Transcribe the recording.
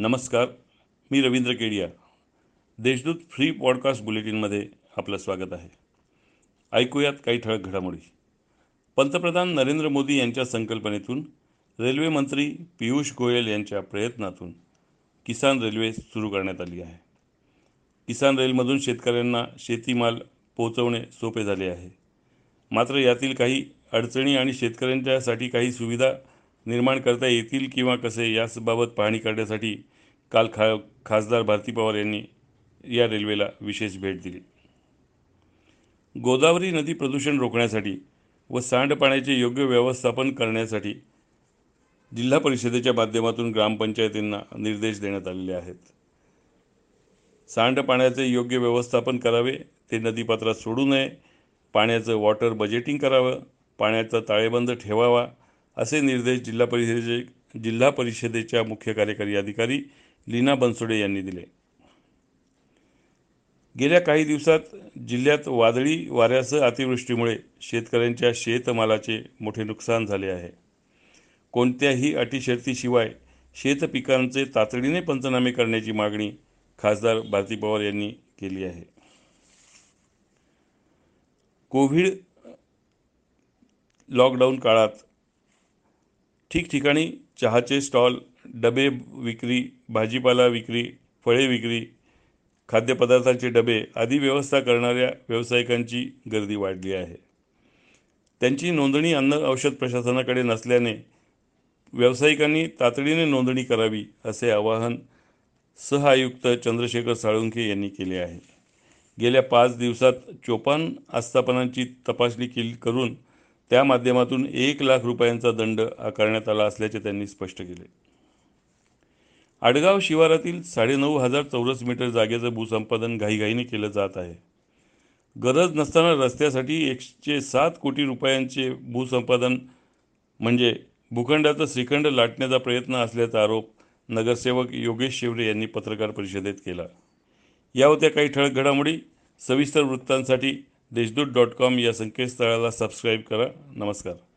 नमस्कार, मी Ravindra Kedia. Deshdoot free podcast बुलेटिनमध्ये आपलं स्वागत आहे. ऐकूयात काही ठळक घडामोडी. पंतप्रधान नरेंद्र मोदी यांच्या संकल्पनेतून, रेल्वे मंत्री पीयूष गोयल यांच्या प्रयत्नातून किसान रेल्वे सुरू करण्यात आली आहे. किसान रेलमधून शेतकऱ्यांना शेतीमाल पोहोचवणे सोपे झाले आहे. मात्र यातील काही अडचणी आणि शेतकऱ्यांच्यासाठी काही सुविधा निर्माण करता येतील किंवा कसे याबाबत पाहणी करण्यासाठी काल खासदार भारती पवार यांनी या रेल्वेला विशेष भेट दिली. गोदावरी नदी प्रदूषण रोखण्यासाठी व सांडपाण्याचे योग्य व्यवस्थापन करण्यासाठी जिल्हा परिषदेच्या माध्यमातून ग्रामपंचायतींना निर्देश देण्यात आलेले आहेत. सांडपाण्याचे योग्य व्यवस्थापन करावे, ते नदीपात्रात सोडू नये, पाण्याचं वॉटर बजेटिंग करावं, पाण्याचा ताळेबंद ठेवावा, असे निर्देश जिल्हा परिषदेच्या मुख्य कार्यकारी अधिकारी लीना बंसोडे यांनी दिले. गेल्या काही दिवसात जिल्ह्यात वादळी वाऱ्यासह अतिवृष्टीमुळे शेतकऱ्यांच्या शेतमालाचे मोठे नुकसान झाले आहे. कोणत्याही अटीशर्तीशिवाय शेतपिकांचे तातडीने पंचनामे करण्याची मागणी खासदार भारती पवार यांनी केली आहे. कोविड लॉकडाऊन काळात ठिकठिकाणी चहाचे स्टॉल, डबे विक्री, भाजीपाला विक्री, फळे विक्री, खाद्यपदार्थाचे डबे आदी व्यवस्था करणाऱ्या व्यावसायिकांची गर्दी वाढली आहे. त्यांची नोंदणी अन्न औषध प्रशासनाकडे नसल्याने व्यावसायिकांनी तातडीने नोंदणी करावी, असे आवाहन सहआयुक्त चंद्रशेखर साड़ुंके यांनी केले आहे. गेल्या 5 दिवसात 54 आस्थापनांची तपासणी करून त्या माध्यमातून 1 लाख रुपयांचा दंड आकारण्यात आला असल्याचे त्यांनी स्पष्ट केले. आडगाव शिवारातील 9,500 चौरस मीटर जागेचं भूसंपादन घाईघाईने केलं जात आहे. गरज नसताना रस्त्यासाठी 107 कोटी रुपयांचे भूसंपादन म्हणजे भूखंडाचं श्रीखंड लाटण्याचा प्रयत्न असल्याचा आरोप नगरसेवक योगेश शिवरे यांनी पत्रकार परिषदेत केला. या होत्या काही ठळक घडामोडी. सविस्तर वृत्तांसाठी देशदूत.com या संकेतस्थळाला सबस्क्राईब करा. नमस्कार.